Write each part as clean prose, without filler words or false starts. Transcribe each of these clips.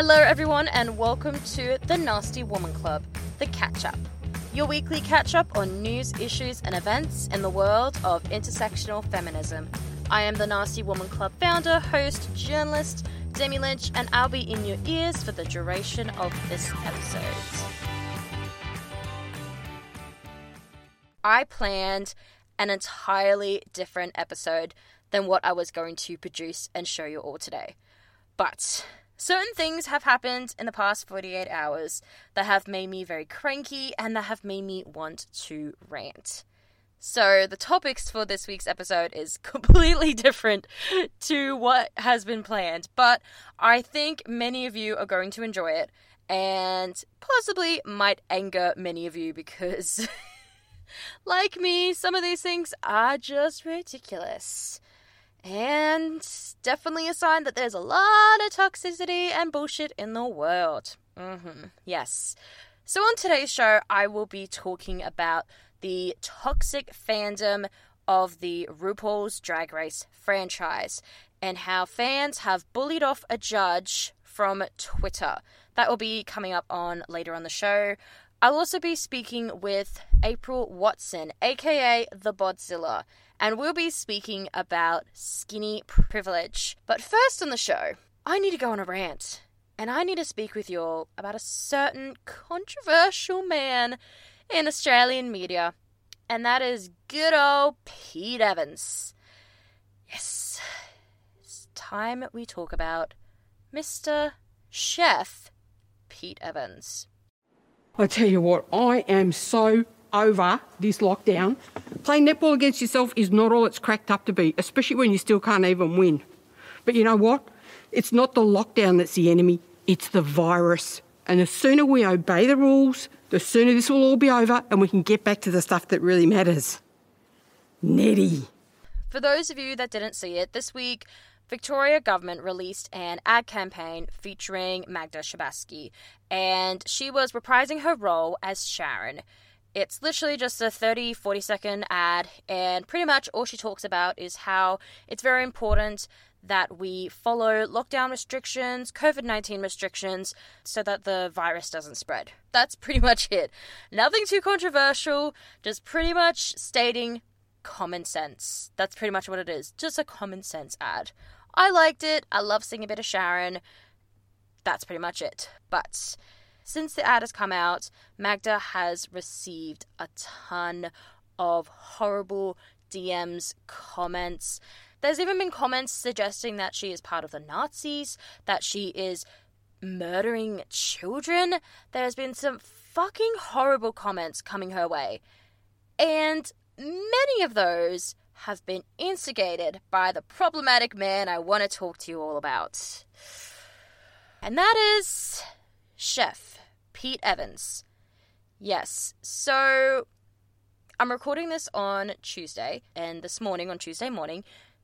Hello everyone and welcome to The Nasty Woman Club, The Catch Up, your weekly catch up on news, issues and events in the world of intersectional feminism. I am The Nasty Woman Club founder, host, journalist, Demi Lynch, and I'll be in your ears for the duration of this episode. I planned an entirely different episode than what I was going to produce and show you all today, but certain things have happened in the past 48 hours that have made me very cranky and that have made me want to rant. So the topics for this week's episode is completely different to what has been planned, but I think many of you are going to enjoy it and possibly might anger many of you because, like me, some of these things are just ridiculous. And definitely a sign that there's a lot of toxicity and bullshit in the world. Yes. So on today's show, I will be talking about the toxic fandom of the RuPaul's Drag Race franchise and how fans have bullied off a judge from Twitter. That will be coming up on later on the show. I'll also be speaking with April Watson, aka the Bodzilla, and we'll be speaking about skinny privilege. But first on the show, I need to go on a rant, and I need to speak with you all about a certain controversial man in Australian media, and that is good old Pete Evans. Yes, it's time we talk about Mr. Chef Pete Evans. I tell you what, I am so over this lockdown. Playing netball against yourself is not all it's cracked up to be, especially when you still can't even win. But you know what? It's not the lockdown that's the enemy, it's the virus. And the sooner we obey the rules, the sooner this will all be over and we can get back to the stuff that really matters. Nettie. For those of you that didn't see it, this week, Victoria government released an ad campaign featuring Magda Szubanski, and she was reprising her role as Sharon. It's literally just a 30-40 second ad, and pretty much all she talks about is how it's very important that we follow lockdown restrictions, COVID-19 restrictions, so that the virus doesn't spread. That's pretty much it. Nothing too controversial, just pretty much stating common sense. That's pretty much what it is. Just a common sense ad. I liked it. I love seeing a bit of Sharon. That's pretty much it. But since the ad has come out, Magda has received a ton of horrible DMs, comments. There's even been comments suggesting that she is part of the Nazis, that she is murdering children. There's been some fucking horrible comments coming her way. And many of those have been instigated by the problematic man I want to talk to you all about. And that is Chef Pete Evans. Yes, so I'm recording this on Tuesday, and this morning, on Tuesday morning,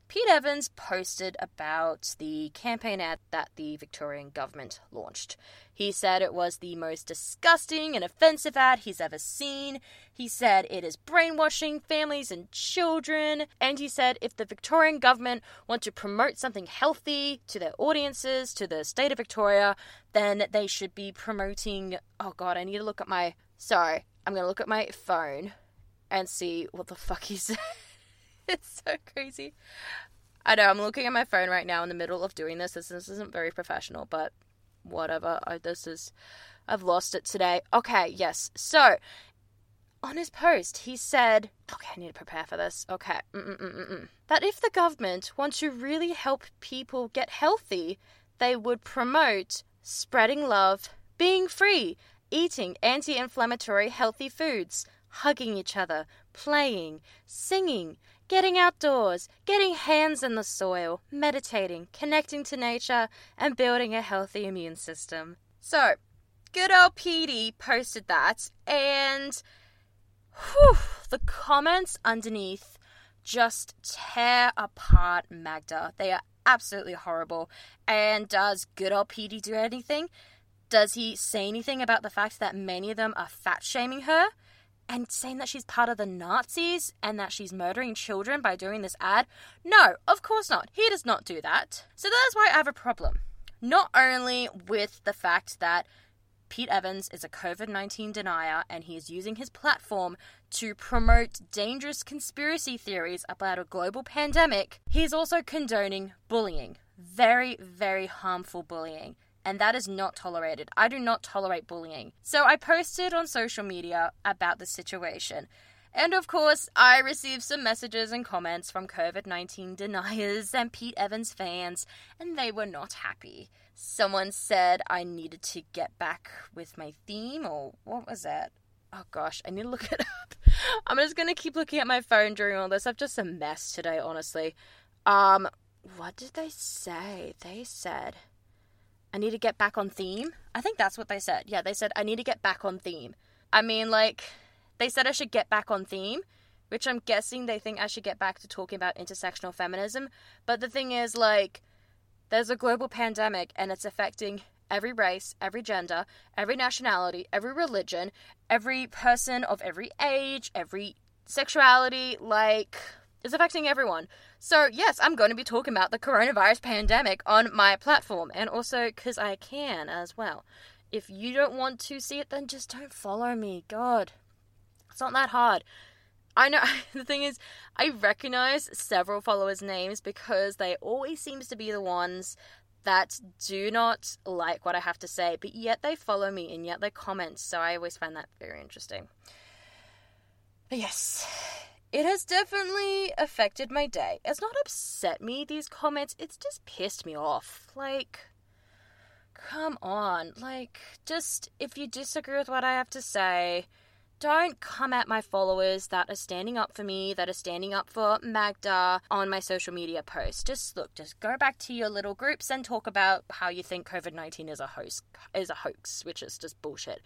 Pete Evans posted about the campaign ad that the Victorian government launched. He said it was the most disgusting and offensive ad he's ever seen. He said it is brainwashing families and children. And he said if the Victorian government want to promote something healthy to their audiences, to the state of Victoria, then they should be promoting... Oh God, I need to look at my... Sorry, I'm going to look at my phone and see what the fuck he said. It's so crazy. I know, I'm looking at my phone right now in the middle of doing this. This isn't very professional, but whatever. I've lost it today. Okay, yes. So, on his post, he said... Okay, I need to prepare for this. Okay. That if the government wants to really help people get healthy, they would promote spreading love, being free, eating anti-inflammatory healthy foods, hugging each other, playing, singing, getting outdoors, getting hands in the soil, meditating, connecting to nature, and building a healthy immune system. So, good old Petey posted that, and the comments underneath just tear apart Magda. They are absolutely horrible. And does good old Petey do anything? Does he say anything about the fact that many of them are fat-shaming her? And saying that she's part of the Nazis and that she's murdering children by doing this ad? No, of course not. He does not do that. So that's why I have a problem. not only with the fact that Pete Evans is a COVID-19 denier and he is using his platform to promote dangerous conspiracy theories about a global pandemic, he's also condoning bullying. Very, very harmful bullying. And that is not tolerated. I do not tolerate bullying. So I posted on social media about the situation. And of course, I received some messages and comments from COVID-19 deniers and Pete Evans fans, and they were not happy. Someone said I needed to get back with my theme, or what was that? Oh gosh, I need to look it up. I'm just going to keep looking at my phone during all this. I'm just a mess today, honestly. What did they say? They said, I need to get back on theme. I think that's what they said. Yeah, they said, I need to get back on theme. I mean, like, they said I should get back on theme, which I'm guessing they think I should get back to talking about intersectional feminism. But the thing is, like, there's a global pandemic and it's affecting every race, every gender, every nationality, every religion, every person of every age, every sexuality, like, it's affecting everyone. So yes, I'm going to be talking about the coronavirus pandemic on my platform, and also because I can as well. If you don't want to see it, then just don't follow me. God. It's not that hard. I know, the thing is, I recognize several followers' names because they always seem to be the ones that do not like what I have to say, but yet they follow me and yet they comment, so I always find that very interesting. But yes, it has definitely affected my day. It's not upset me, these comments, it's just pissed me off. Like, come on, like, just, if you disagree with what I have to say, don't come at my followers that are standing up for me, that are standing up for Magda on my social media posts. Just look, just go back to your little groups and talk about how you think COVID-19 is a hoax, which is just bullshit.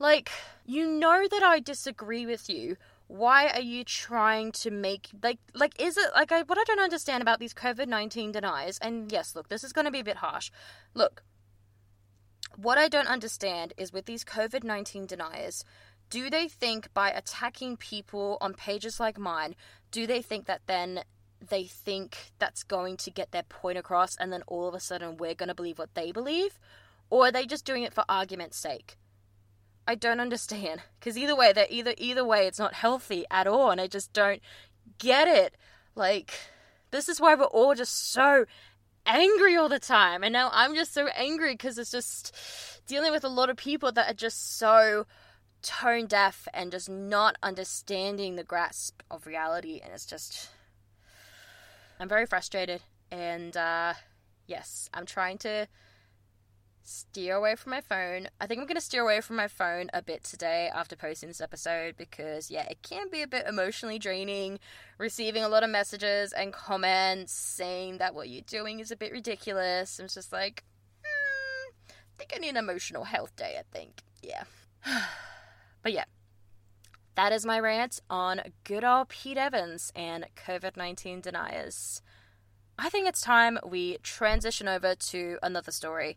Like, you know that I disagree with you. Why are you trying to make, like, is it, like, what I don't understand about these COVID-19 deniers, and yes, look, this is going to be a bit harsh. Look, what I don't understand is with these COVID-19 deniers, do they think by attacking people on pages like mine, do they think that then they think that's going to get their point across and then all of a sudden we're going to believe what they believe? Or are they just doing it for argument's sake? I don't understand, because either way it's not healthy at all, and I just don't get it. Like, this is why we're all just so angry all the time, and now I'm just so angry because it's just dealing with a lot of people that are just so tone deaf and just not understanding the grasp of reality, and it's just, I'm very frustrated, and yes, I'm trying to steer away from my phone. I think I'm going to steer away from my phone a bit today after posting this episode, because yeah, it can be a bit emotionally draining, receiving a lot of messages and comments saying that what you're doing is a bit ridiculous. I'm just like, I think I need an emotional health day, I think. Yeah. But yeah, that is my rant on good old Pete Evans and COVID-19 deniers. I think it's time we transition over to another story.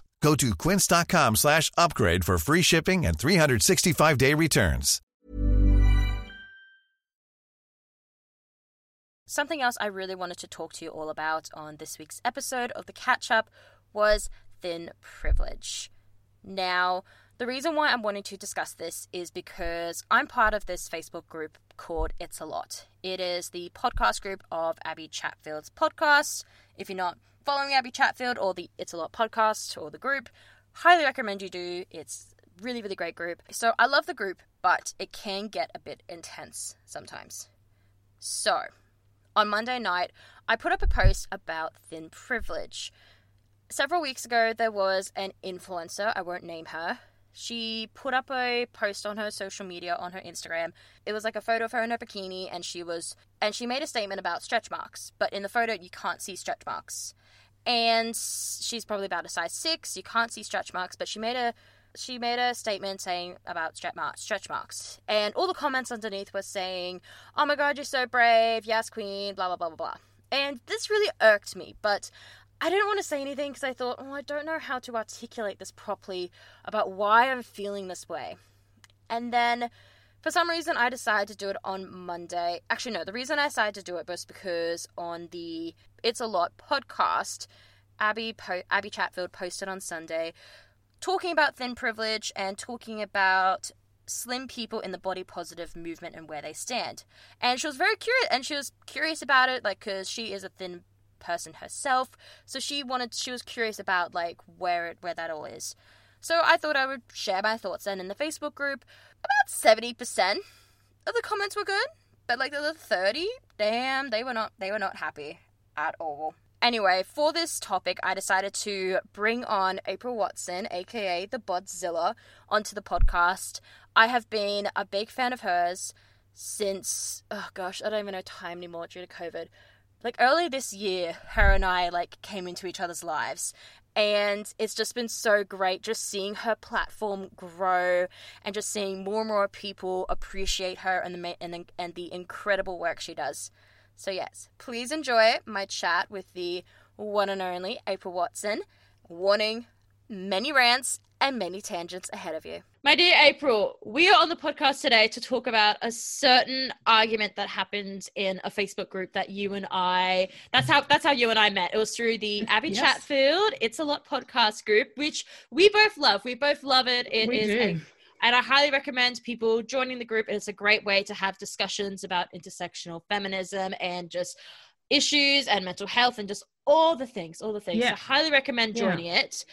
Go to quince.com/upgrade for free shipping and 365-day returns. Something else I really wanted to talk to you all about on this week's episode of The Catch Up was thin privilege. Now, the reason why I'm wanting to discuss this is because I'm part of this Facebook group called It's a Lot. It is the podcast group of Abby Chatfield's podcast. If you're not following Abby Chatfield or the It's a Lot podcast or the group, highly recommend you do. It's a really, really great group. So I love the group, but it can get a bit intense sometimes. So on Monday night, I put up a post about thin privilege. Several weeks ago, there was an influencer, I won't name her. She put up a post on her social media, on her Instagram. It was like a photo of her in her bikini, and she made a statement about stretch marks. But in the photo, you can't see stretch marks. And she's probably about a size 6. You can't see stretch marks, but she made a statement saying about stretch marks. And all the comments underneath were saying, "Oh my God, you're so brave. Yes, queen, blah, blah, blah, blah, blah." And this really irked me, but I didn't want to say anything because I thought, oh, I don't know how to articulate this properly about why I'm feeling this way. And then for some reason, I decided to do it on Monday. Actually, no, the reason I decided to do it was because on the It's a Lot podcast, Abby Chatfield posted on Sunday talking about thin privilege and talking about slim people in the body positive movement and where they stand. And she was very curious, and she was curious about it, like, because she is a thin person herself, so she was curious about like where that all is. So I thought I would share my thoughts. And in the Facebook group, about 70% of the comments were good, but like the other 30, damn, they were not happy at all. Anyway, for this topic, I decided to bring on April Watson, aka the Bodzilla, onto the podcast. I have been a big fan of hers since, oh gosh, I don't even know time anymore due to COVID. Like early this year, her and I like came into each other's lives, and it's just been so great just seeing her platform grow and just seeing more and more people appreciate her and the incredible work she does. So yes, please enjoy my chat with the one and only April Watson. Warning, many rants and many tangents ahead of you. My dear April, we are on the podcast today to talk about a certain argument that happened in a Facebook group that you and I, that's how you and I met. It was through the Abby yes. Chatfield It's a Lot podcast group, which we both love. We both love it. And I highly recommend people joining the group. It's a great way to have discussions about intersectional feminism and just issues and mental health and just all the things. Yeah. So I highly recommend joining it.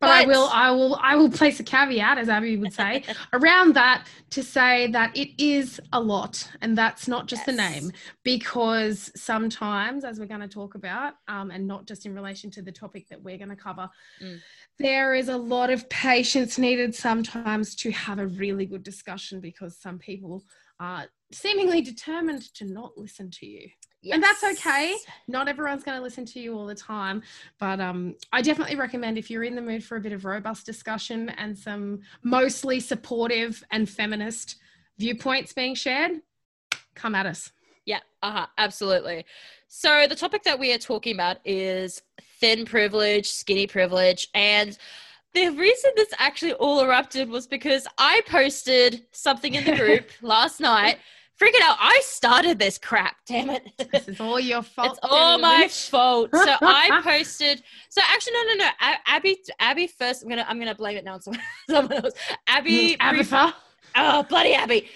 But I will place a caveat, as Abby would say, around that to say that it is a lot, and that's not just the name, because sometimes, as we're going to talk about, and not just in relation to the topic that we're going to cover, there is a lot of patience needed sometimes to have a really good discussion, because some people are seemingly determined to not listen to you. Yes. And that's okay. Not everyone's going to listen to you all the time, but I definitely recommend, if you're in the mood for a bit of robust discussion and some mostly supportive and feminist viewpoints being shared, come at us. Yeah, absolutely. So the topic that we are talking about is thin privilege, skinny privilege, and the reason this actually all erupted was because I posted something in the group last night. Freaking out, I started this crap, damn it. This is all your fault. It's all my fault. So I posted, actually, no. Abby first, I'm gonna blame it now on someone else. Bloody Abby.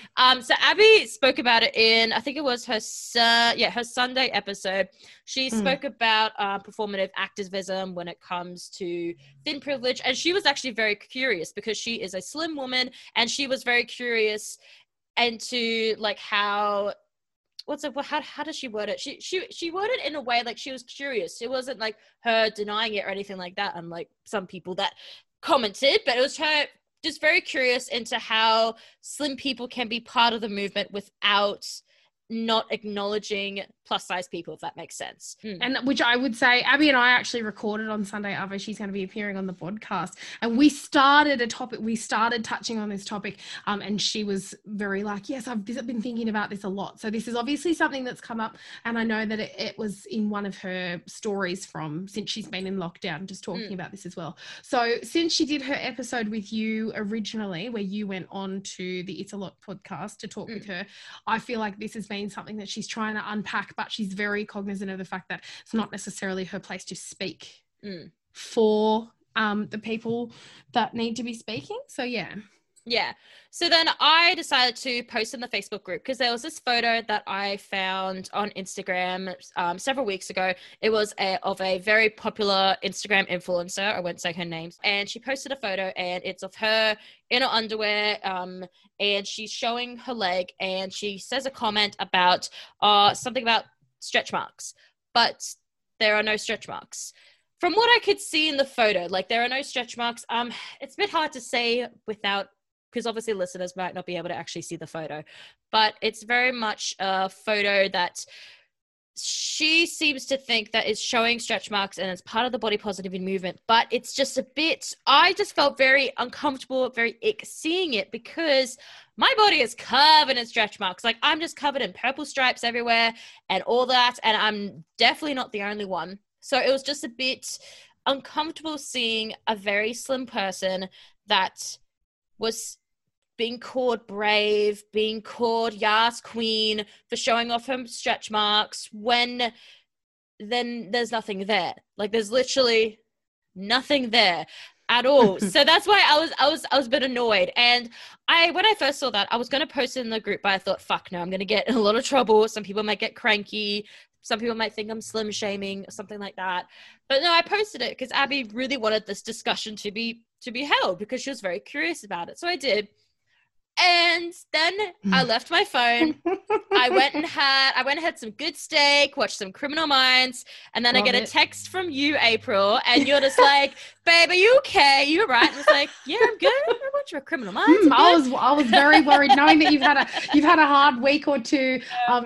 So Abby spoke about it in, I think it was her Sunday episode. She spoke about performative activism when it comes to thin privilege. And she was actually very curious because she is a slim woman, and she was very curious and to like how, what's up? How does she word it? She worded it in a way like she was curious. It wasn't like her denying it or anything like that, unlike some people that commented, but it was her just very curious into how slim people can be part of the movement without not acknowledging plus size people, if that makes sense. And which I would say Abby and I actually recorded on Sunday Ava. She's going to be appearing on the podcast, and we started touching on this topic, and she was very like, yes, I've been thinking about this a lot. So this is obviously something that's come up, and I know that it was in one of her stories from since she's been in lockdown, just talking about this as well. So since she did her episode with you originally, where you went on to the It's a Lot podcast to talk with her, I feel like this has been something that she's trying to unpack, but she's very cognizant of the fact that it's not necessarily her place to speak for the people that need to be speaking. So yeah. So then I decided to post in the Facebook group because there was this photo that I found on Instagram several weeks ago. It was of a very popular Instagram influencer. I won't say her name. And she posted a photo, and it's of her in her underwear, and she's showing her leg, and she says a comment about something about stretch marks, but there are no stretch marks. From what I could see in the photo, like there are no stretch marks. It's a bit hard to say without, because obviously listeners might not be able to actually see the photo, but it's very much a photo that she seems to think that it's showing stretch marks and it's part of the body positivity movement, but it's just a bit, I just felt very uncomfortable, very ick seeing it, because my body is covered in stretch marks. Like, I'm just covered in purple stripes everywhere and all that. And I'm definitely not the only one. So it was just a bit uncomfortable seeing a very slim person that was being called brave, being called Yas Queen for showing off her stretch marks when then there's nothing there. Like, there's literally nothing there at all. So that's why I was a bit annoyed. And when I first saw that, I was going to post it in the group, but I thought, fuck no, I'm going to get in a lot of trouble. Some people might get cranky. Some people might think I'm slim shaming or something like that. But no, I posted it because Abby really wanted this discussion to be held because she was very curious about it. So I did. And then I left my phone. I went and had some good steak, watched some Criminal Minds, and then I get a text from you, April, and you're just like, babe, are you okay? You're right. And it's like, yeah, I'm good. I watched your Criminal Minds. I was very worried, knowing that you've had a hard week or two,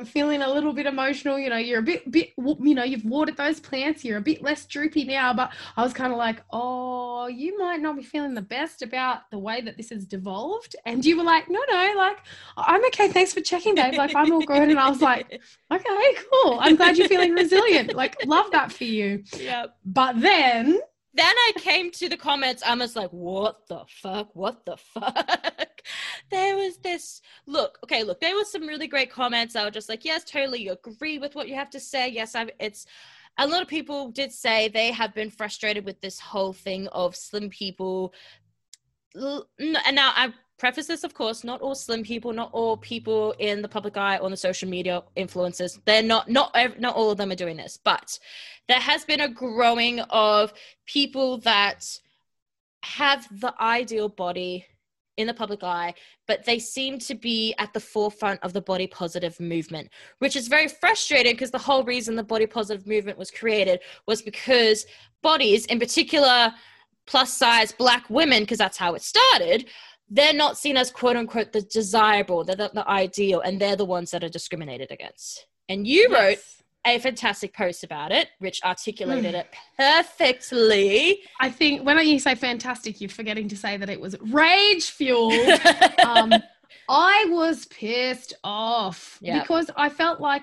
feeling a little bit emotional. You know, you're a bit, you know, you've watered those plants. You're a bit less droopy now, but I was kind of like, oh, you might not be feeling the best about the way that this has devolved. And you were like, no, like, I'm okay, thanks for checking, babe, like, I'm all good. And I was like, okay, cool, I'm glad you're feeling resilient, like, love that for you. Yep. But then I came to the comments, I was like, what the fuck. There was this, look, there was some really great comments. I was just like, yes, totally agree with what you have to say. Yes, it's a lot of people did say they have been frustrated with this whole thing of slim people. And now I've preface this, of course, not all slim people, not all people in the public eye or on the social media influencers, they're not all of them are doing this, but there has been a growing of people that have the ideal body in the public eye, but they seem to be at the forefront of the body positive movement, which is very frustrating because the whole reason the body positive movement was created was because bodies, in particular plus size black women, because that's how it started, they're not seen as quote unquote the desirable, they're the ideal, and they're the ones that are discriminated against. And you wrote a fantastic post about it, which articulated it perfectly. I think when you say fantastic, you're forgetting to say that it was rage fueled. I was pissed off because I felt like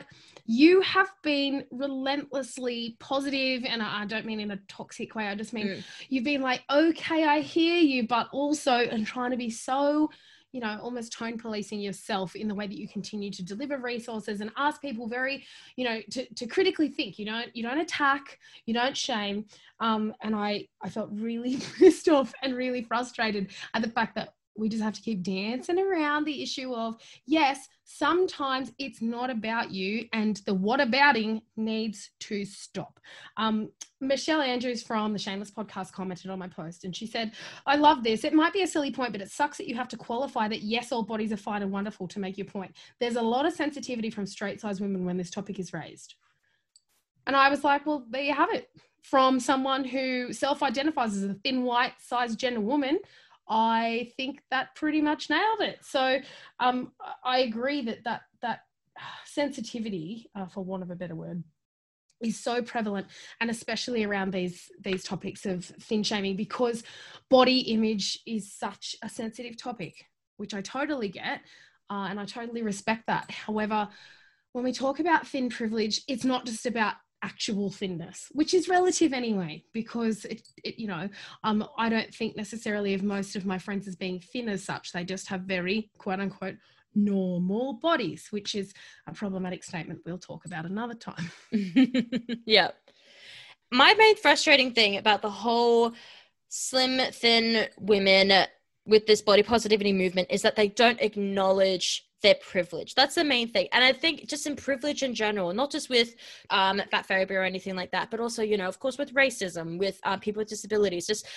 you have been relentlessly positive, and I don't mean in a toxic way. I just mean you've been like, okay, I hear you, but also and trying to be so, you know, almost tone policing yourself in the way that you continue to deliver resources and ask people very, you know, to critically think. You don't attack, you don't shame. And I felt really pissed off and really frustrated at the fact that we just have to keep dancing around the issue of, yes, sometimes it's not about you, and the whatabouting needs to stop. Michelle Andrews from the Shameless Podcast commented on my post, and she said, I love this. It might be a silly point, but it sucks that you have to qualify that yes, all bodies are fine and wonderful to make your point. There's a lot of sensitivity from straight-sized women when this topic is raised. And I was like, well, there you have it. From someone who self-identifies as a thin, white-sized gender woman, I think that pretty much nailed it. So I agree that sensitivity, for want of a better word, is so prevalent, and especially around these topics of thin shaming, because body image is such a sensitive topic, which I totally get, and I totally respect that. However, when we talk about thin privilege, it's not just about actual thinness, which is relative anyway, because it you know, I don't think necessarily of most of my friends as being thin as such. They just have very quote unquote normal bodies, which is a problematic statement we'll talk about another time. Yeah. My main frustrating thing about the whole slim, thin women with this body positivity movement is that they don't acknowledge their privilege. That's the main thing. And I think just in privilege in general, not just with fatphobia or anything like that, but also, you know, of course, with racism, with people with disabilities, just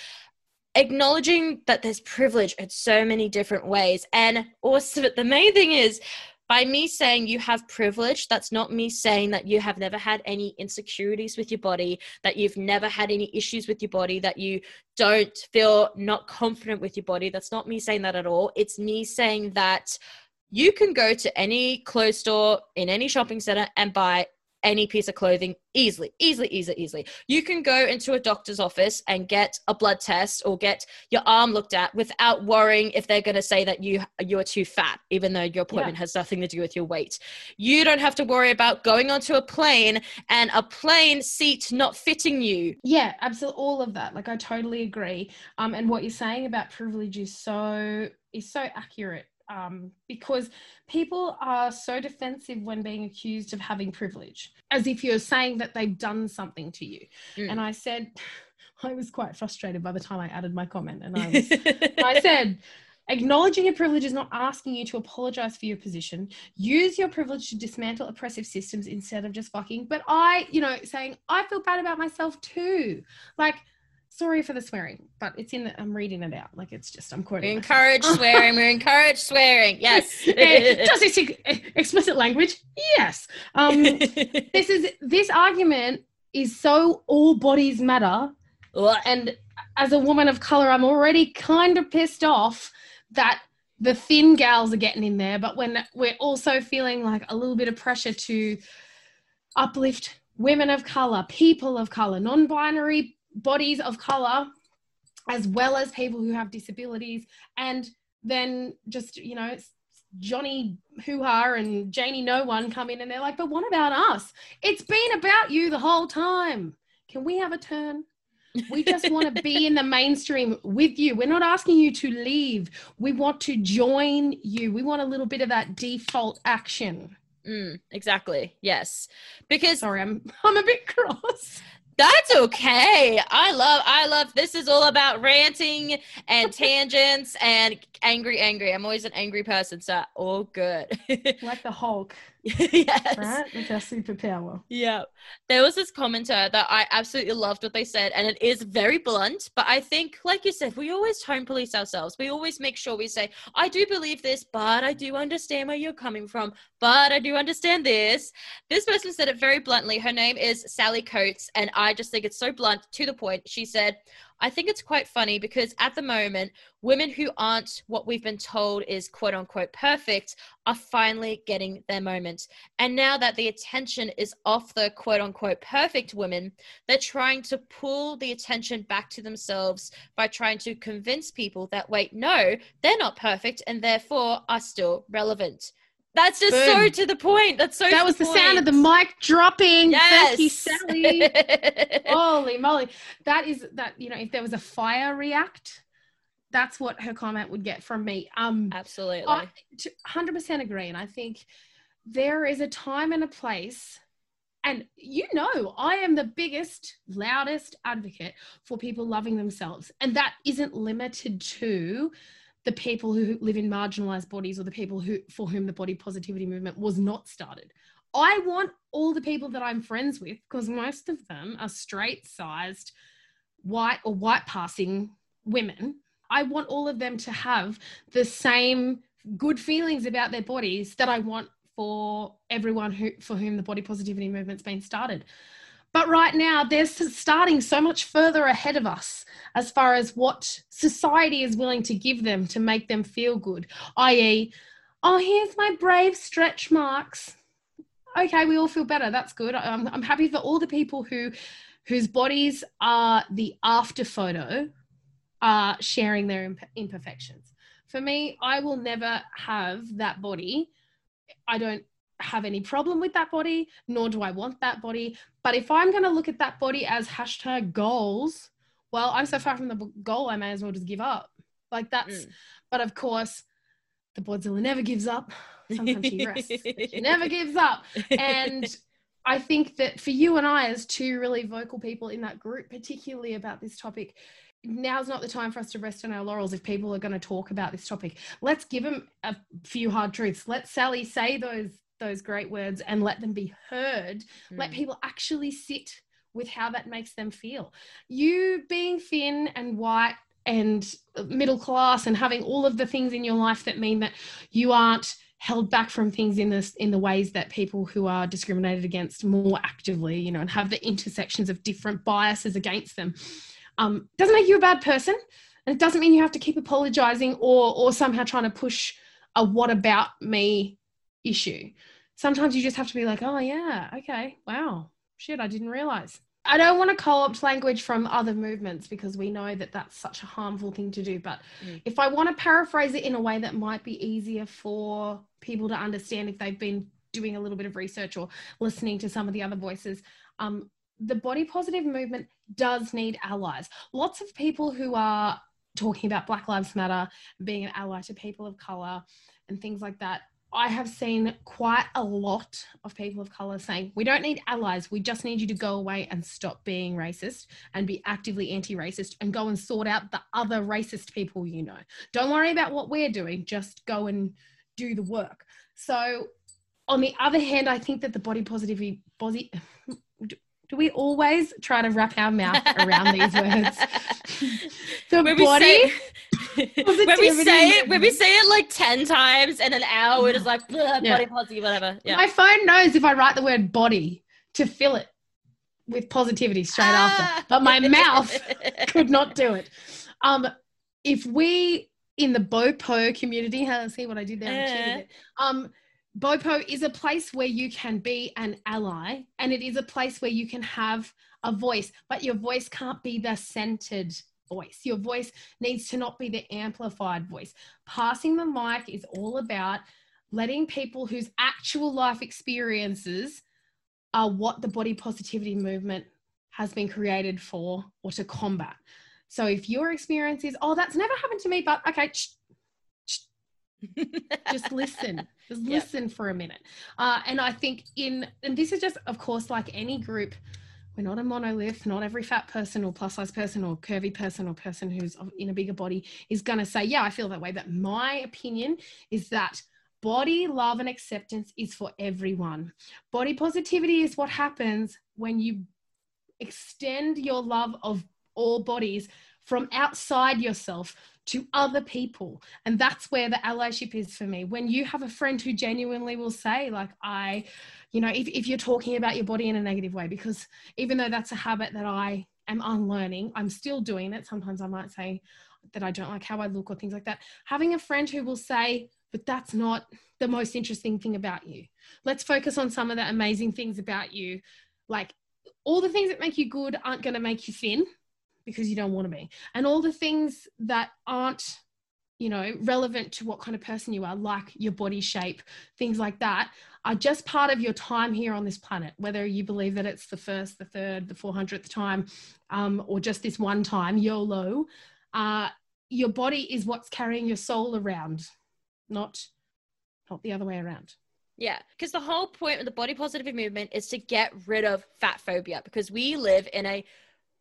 acknowledging that there's privilege in so many different ways. And also the main thing is, by me saying you have privilege, that's not me saying that you have never had any insecurities with your body, that you've never had any issues with your body, that you don't feel not confident with your body. That's not me saying that at all. It's me saying that you can go to any clothes store in any shopping center and buy any piece of clothing easily. You can go into a doctor's office and get a blood test or get your arm looked at without worrying if they're going to say that you're too fat, even though your appointment has nothing to do with your weight. You don't have to worry about going onto a plane and a plane seat not fitting you. Yeah, absolutely. All of that. Like, I totally agree. And what you're saying about privilege is so accurate. Because people are so defensive when being accused of having privilege, as if you're saying that they've done something to you. Mm. And I was quite frustrated by the time I added my comment. And I said, acknowledging your privilege is not asking you to apologize for your position. Use your privilege to dismantle oppressive systems instead of just fucking. But saying I feel bad about myself too. Like, sorry for the swearing, but it's I'm reading it out. Like, it's just, I'm quoting. We encourage swearing. Yes. Does it explicit language? Yes. This argument is so all bodies matter. And as a woman of color, I'm already kind of pissed off that the thin gals are getting in there. But when we're also feeling like a little bit of pressure to uplift women of color, people of color, non-binary bodies of color, as well as people who have disabilities, and then just Johnny Hoo-Ha and Janie No One come in and they're like, but what about us? It's been about you the whole time. Can we have a turn? We just want to be in the mainstream with you. We're not asking you to leave. We want to join you. We want a little bit of that default action. Exactly. Yes. Because sorry, I'm a bit cross. That's okay. I love, this is all about ranting and tangents and angry. I'm always an angry person, so all good. Like the Hulk. Yes. Right? That's our superpower. Yeah. There was this commenter that I absolutely loved what they said, and it is very blunt, but I think, like you said, we always tone police ourselves. We always make sure we say, I do believe this, but I do understand where you're coming from, but I do understand this. This person said it very bluntly. Her name is Sally Coates, and I just think it's so blunt, to the point. She said, I think it's quite funny because at the moment, women who aren't what we've been told is quote unquote perfect are finally getting their moment. And now that the attention is off the quote unquote perfect women, they're trying to pull the attention back to themselves by trying to convince people that, wait, no, they're not perfect and therefore are still relevant. That's just boom. So to the point. That's so. That was the sound of the mic dropping. Yes. Thank you, Sally. Holy moly! That is that. If there was a fire react, that's what her comment would get from me. Absolutely. 100% agree, and I think there is a time and a place. And I am the biggest, loudest advocate for people loving themselves, and that isn't limited to the people who live in marginalized bodies or the people for whom the body positivity movement was not started. I want all the people that I'm friends with, because most of them are straight-sized white or white-passing women. I want all of them to have the same good feelings about their bodies that I want for everyone for whom the body positivity movement's been started. But right now, they're starting so much further ahead of us as far as what society is willing to give them to make them feel good, i.e., oh, here's my brave stretch marks. Okay, we all feel better. That's good. I'm happy for all the people whose bodies are the after photo are sharing their imperfections. For me, I will never have that body. I don't have any problem with that body, nor do I want that body. But if I'm going to look at that body as #goals, well, I'm so far from the goal, I may as well just give up. Like that's, but of course, the Bodzilla never gives up. Sometimes she rests, but she never gives up. And I think that for you and I as two really vocal people in that group, particularly about this topic, now's not the time for us to rest on our laurels. If people are going to talk about this topic, let's give them a few hard truths. Let Sally say those great words and let them be heard. Let people actually sit with how that makes them feel. You being thin and white and middle class and having all of the things in your life that mean that you aren't held back from things in the ways that people who are discriminated against more actively, and have the intersections of different biases against them. Doesn't make you a bad person, and it doesn't mean you have to keep apologizing or somehow trying to push a what about me issue. sometimes you just have to be like, oh yeah, okay, wow, shit, I didn't realize. I don't want to co-opt language from other movements because we know that that's such a harmful thing to do. But if I want to paraphrase it in a way that might be easier for people to understand if they've been doing a little bit of research or listening to some of the other voices, the body positive movement does need allies. Lots of people who are talking about Black Lives Matter, being an ally to people of colour and things like that, I have seen quite a lot of people of colour saying, we don't need allies. We just need you to go away and stop being racist and be actively anti-racist and go and sort out the other racist people you know. Don't worry about what we're doing. Just go and do the work. So on the other hand, I think that the body positivity... Do we always try to wrap our mouth around these words? The when body... when we say it like 10 times in an hour, we're just like, body positivity, whatever. Yeah. My phone knows if I write the word body to fill it with positivity straight after, but my mouth could not do it. If we in the BOPO community, see what I did there? BOPO is a place where you can be an ally, and it is a place where you can have a voice, but your voice can't be the centered voice. Your voice needs to not be the amplified voice. Passing the mic is all about letting people whose actual life experiences are what the body positivity movement has been created for or to combat. So if your experience is, oh, that's never happened to me, but okay, just listen. Just listen for a minute. And I think and this is just, of course, like any group, we're not a monolith. Not every fat person or plus size person or curvy person or person who's in a bigger body is going to say, yeah, I feel that way. But my opinion is that body love and acceptance is for everyone. Body positivity is what happens when you extend your love of all bodies from outside yourself to other people. And that's where the allyship is for me. When you have a friend who genuinely will say, like, I, you know, if you're talking about your body in a negative way, because even though that's a habit that I am unlearning, I'm still doing it. Sometimes I might say that I don't like how I look or things like that. Having a friend who will say, but that's not the most interesting thing about you. Let's focus on some of the amazing things about you. Like, all the things that make you good aren't going to make you thin, because you don't want to be. And all the things that aren't, you know, relevant to what kind of person you are, like your body shape, things like that, are just part of your time here on this planet, whether you believe that it's the first, the third, the 400th time, or just this one time, YOLO. Your body is what's carrying your soul around, not the other way around. Yeah, because the whole point of the body positivity movement is to get rid of fat phobia, because we live in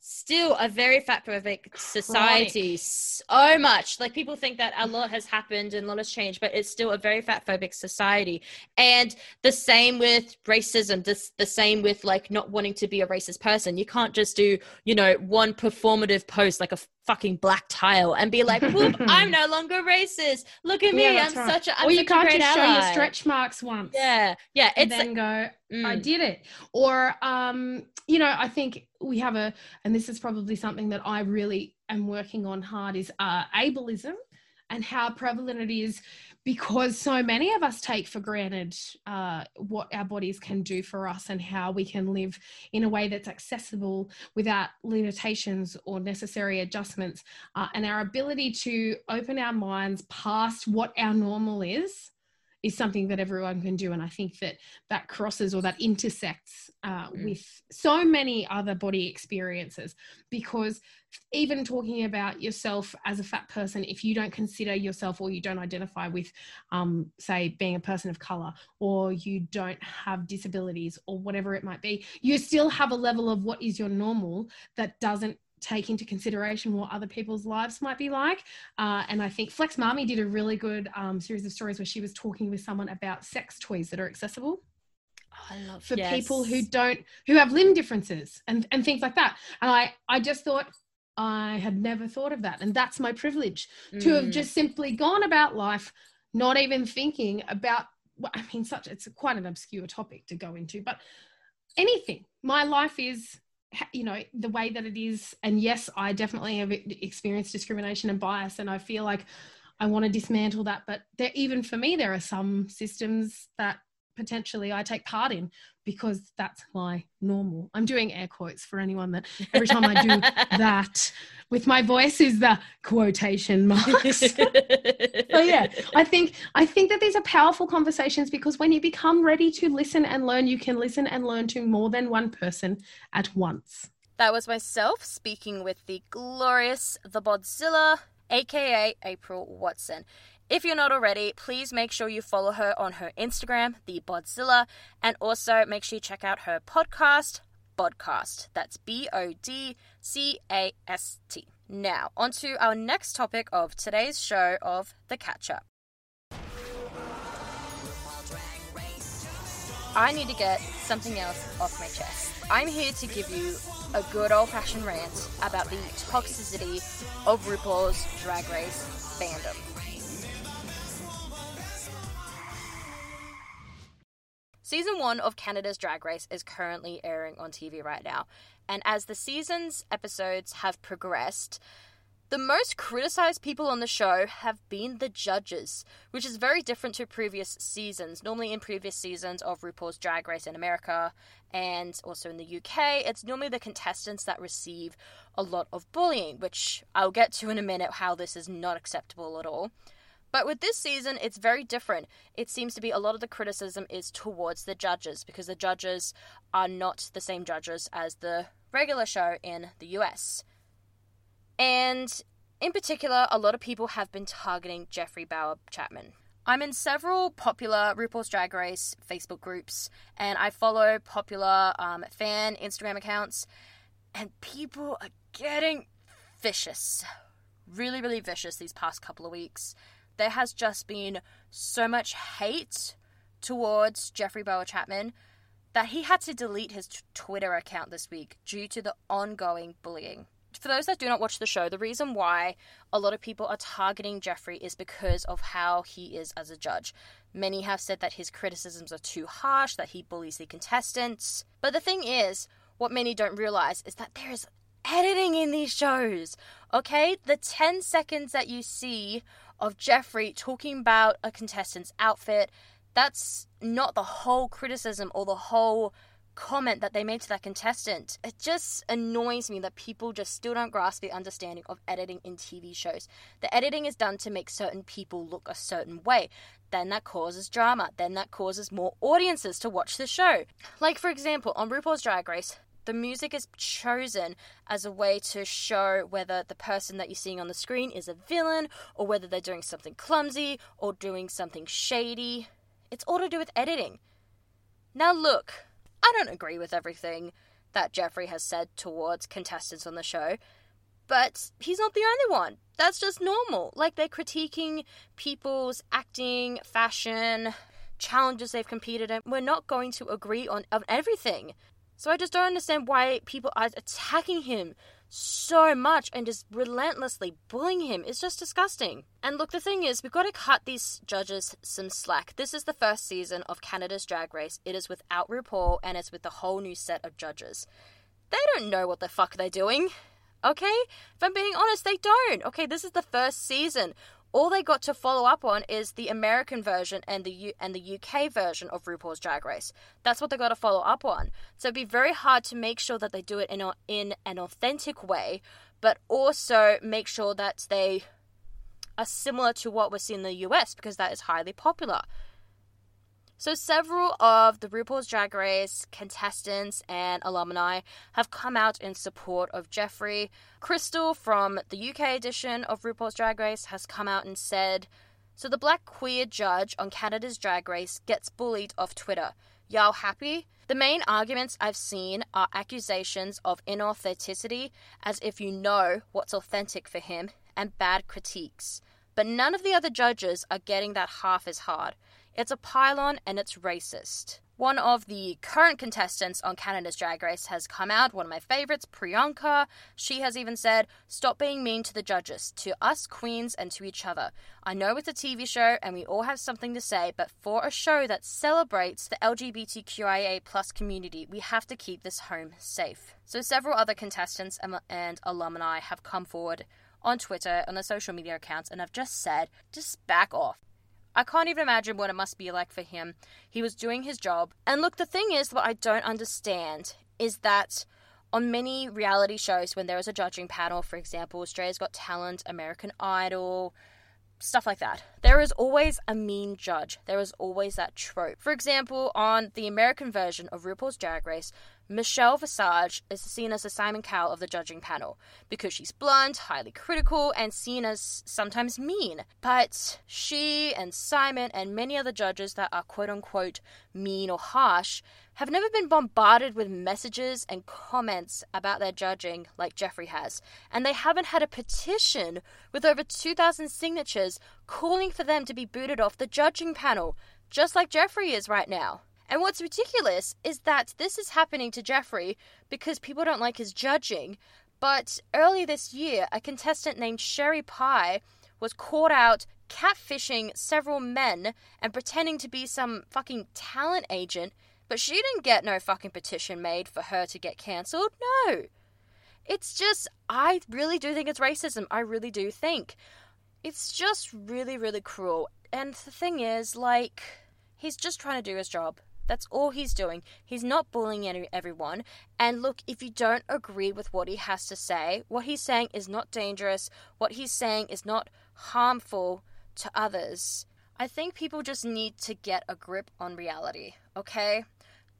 still a very fatphobic society. So much, like, people think that a lot has happened and a lot has changed, but it's still a very fatphobic society. And the same with racism, the same with, like, not wanting to be a racist person. You can't just do, you know, one performative post like a fucking black tile and be like, whoop, I'm no longer racist, look at me, I'm such a, or you can't just show your stretch marks once and then go, I did it. Or you know, I think we have and this is probably something that I really am working on hard, is ableism and how prevalent it is, because so many of us take for granted what our bodies can do for us and how we can live in a way that's accessible without limitations or necessary adjustments, and our ability to open our minds past what our normal is something that everyone can do. And I think that crosses, or that intersects with so many other body experiences, because even talking about yourself as a fat person, if you don't consider yourself, or you don't identify with, say, being a person of colour, or you don't have disabilities or whatever it might be, you still have a level of what is your normal that doesn't take into consideration what other people's lives might be like. And I think Flex Mommy did a really good series of stories where she was talking with someone about sex toys that are accessible for people who have limb differences and things like that. And I just thought, I had never thought of that. And that's my privilege to have just simply gone about life, not even thinking about, it's quite an obscure topic to go into, but anything. My life is, you know, the way that it is. And yes, I definitely have experienced discrimination and bias, and I feel like I want to dismantle that, but even for me, there are some systems that potentially I take part in, because that's my normal. I'm doing air quotes for anyone that every time I do that with my voice is the quotation marks. So yeah, I think that these are powerful conversations, because when you become ready to listen and learn, you can listen and learn to more than one person at once. That was myself speaking with the glorious, the Bodzilla, aka April Watson. If you're not already, please make sure you follow her on her Instagram, The Bodzilla, and also make sure you check out her podcast, Bodcast. That's Bodcast. Now, on to our next topic of today's show of The Catch Up. I need to get something else off my chest. I'm here to give you a good old-fashioned rant about the toxicity of RuPaul's Drag Race fandom. Season 1 of Canada's Drag Race is currently airing on TV right now, and as the season's episodes have progressed, the most criticised people on the show have been the judges, which is very different to previous seasons. Normally in previous seasons of RuPaul's Drag Race in America and also in the UK, it's normally the contestants that receive a lot of bullying, which I'll get to in a minute how this is not acceptable at all. But with this season, it's very different. It seems to be a lot of the criticism is towards the judges, because the judges are not the same judges as the regular show in the US. And in particular, a lot of people have been targeting Jeffrey Bowyer-Chapman. I'm in several popular RuPaul's Drag Race Facebook groups, and I follow popular fan Instagram accounts, and people are getting vicious. Really, really vicious these past couple of weeks. There has just been so much hate towards Jeffrey Bowyer-Chapman that he had to delete his Twitter account this week due to the ongoing bullying. For those that do not watch the show, the reason why a lot of people are targeting Jeffrey is because of how he is as a judge. Many have said that his criticisms are too harsh, that he bullies the contestants. But the thing is, what many don't realize is that there is editing in these shows, okay? The 10 seconds that you see of Jeffrey talking about a contestant's outfit, that's not the whole criticism or the whole comment that they made to that contestant. It just annoys me that people just still don't grasp the understanding of editing in TV shows. The editing is done to make certain people look a certain way. Then that causes drama. Then that causes more audiences to watch the show. Like, for example, on RuPaul's Drag Race, the music is chosen as a way to show whether the person that you're seeing on the screen is a villain or whether they're doing something clumsy or doing something shady. It's all to do with editing. Now look, I don't agree with everything that Jeffrey has said towards contestants on the show, but he's not the only one. That's just normal. Like, they're critiquing people's acting, fashion, challenges they've competed in. We're not going to agree on everything. So I just don't understand why people are attacking him so much and just relentlessly bullying him. It's just disgusting. And look, the thing is, we've got to cut these judges some slack. This is the first season of Canada's Drag Race. It is without RuPaul, and it's with a whole new set of judges. They don't know what the fuck they're doing, okay? If I'm being honest, they don't. Okay, this is the first season. All they got to follow up on is the American version and the UK version of RuPaul's Drag Race. That's what they got to follow up on. So it'd be very hard to make sure that they do it in an authentic way, but also make sure that they are similar to what was seen in the US, because that is highly popular. So several of the RuPaul's Drag Race contestants and alumni have come out in support of Jeffrey. Crystal from the UK edition of RuPaul's Drag Race has come out and said, "So the black queer judge on Canada's Drag Race gets bullied off Twitter. Y'all happy? The main arguments I've seen are accusations of inauthenticity, as if you know what's authentic for him, and bad critiques. But none of the other judges are getting that half as hard. It's a pylon and it's racist." One of the current contestants on Canada's Drag Race has come out, one of my favorites, Priyanka. She has even said, "Stop being mean to the judges, to us queens and to each other. I know it's a TV show and we all have something to say, but for a show that celebrates the LGBTQIA plus community, we have to keep this home safe." So several other contestants and alumni have come forward on Twitter, on their social media accounts, and have just said, just back off. I can't even imagine what it must be like for him. He was doing his job. And look, the thing is, what I don't understand is that on many reality shows, when there is a judging panel, for example, Australia's Got Talent, American Idol, stuff like that, there is always a mean judge. There is always that trope. For example, on the American version of RuPaul's Drag Race, Michelle Visage is seen as the Simon Cowell of the judging panel because she's blunt, highly critical, and seen as sometimes mean. But she and Simon and many other judges that are quote-unquote mean or harsh have never been bombarded with messages and comments about their judging like Jeffrey has. And they haven't had a petition with over 2,000 signatures calling for them to be booted off the judging panel, just like Jeffrey is right now. And what's ridiculous is that this is happening to Jeffrey because people don't like his judging. But early this year, a contestant named Sherry Pie was caught out catfishing several men and pretending to be some fucking talent agent. But she didn't get no fucking petition made for her to get cancelled. No. It's just, I really do think it's racism. I really do think. It's just really, really cruel. And the thing is, like, he's just trying to do his job. That's all he's doing. He's not bullying everyone. And look, if you don't agree with what he has to say, what he's saying is not dangerous. What he's saying is not harmful to others. I think people just need to get a grip on reality, okay?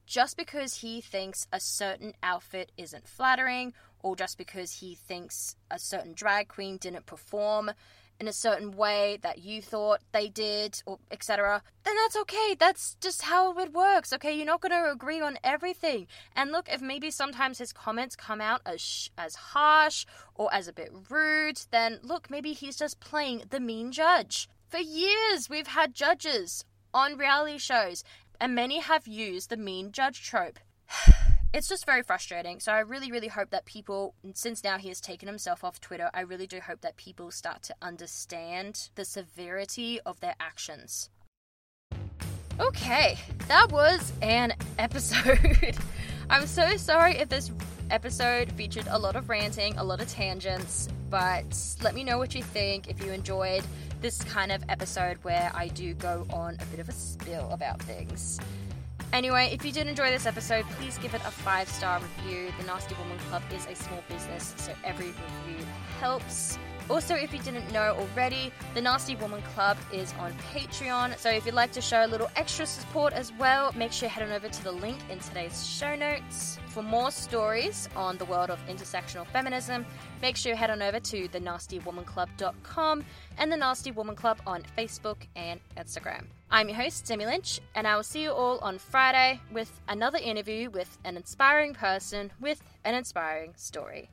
Just because he thinks a certain outfit isn't flattering, or just because he thinks a certain drag queen didn't perform in a certain way that you thought they did, or etc., then that's okay. That's just how it works, okay? You're not going to agree on everything. And look, if maybe sometimes his comments come out as harsh or as a bit rude, then look, maybe he's just playing the mean judge. For years, we've had judges on reality shows, and many have used the mean judge trope. It's just very frustrating. So I really, really hope that people, since now he has taken himself off Twitter, I really do hope that people start to understand the severity of their actions. Okay, that was an episode. I'm so sorry if this episode featured a lot of ranting, a lot of tangents, but let me know what you think, if you enjoyed this kind of episode where I do go on a bit of a spill about things. Anyway, if you did enjoy this episode, please give it a 5-star review. The Nasty Woman Club is a small business, so every review helps. Also, if you didn't know already, the Nasty Woman Club is on Patreon, so if you'd like to show a little extra support as well, make sure you head on over to the link in today's show notes. For more stories on the world of intersectional feminism, make sure you head on over to thenastywomanclub.com and the Nasty Woman Club on Facebook and Instagram. I'm your host, Demi Lynch, and I will see you all on Friday with another interview with an inspiring person with an inspiring story.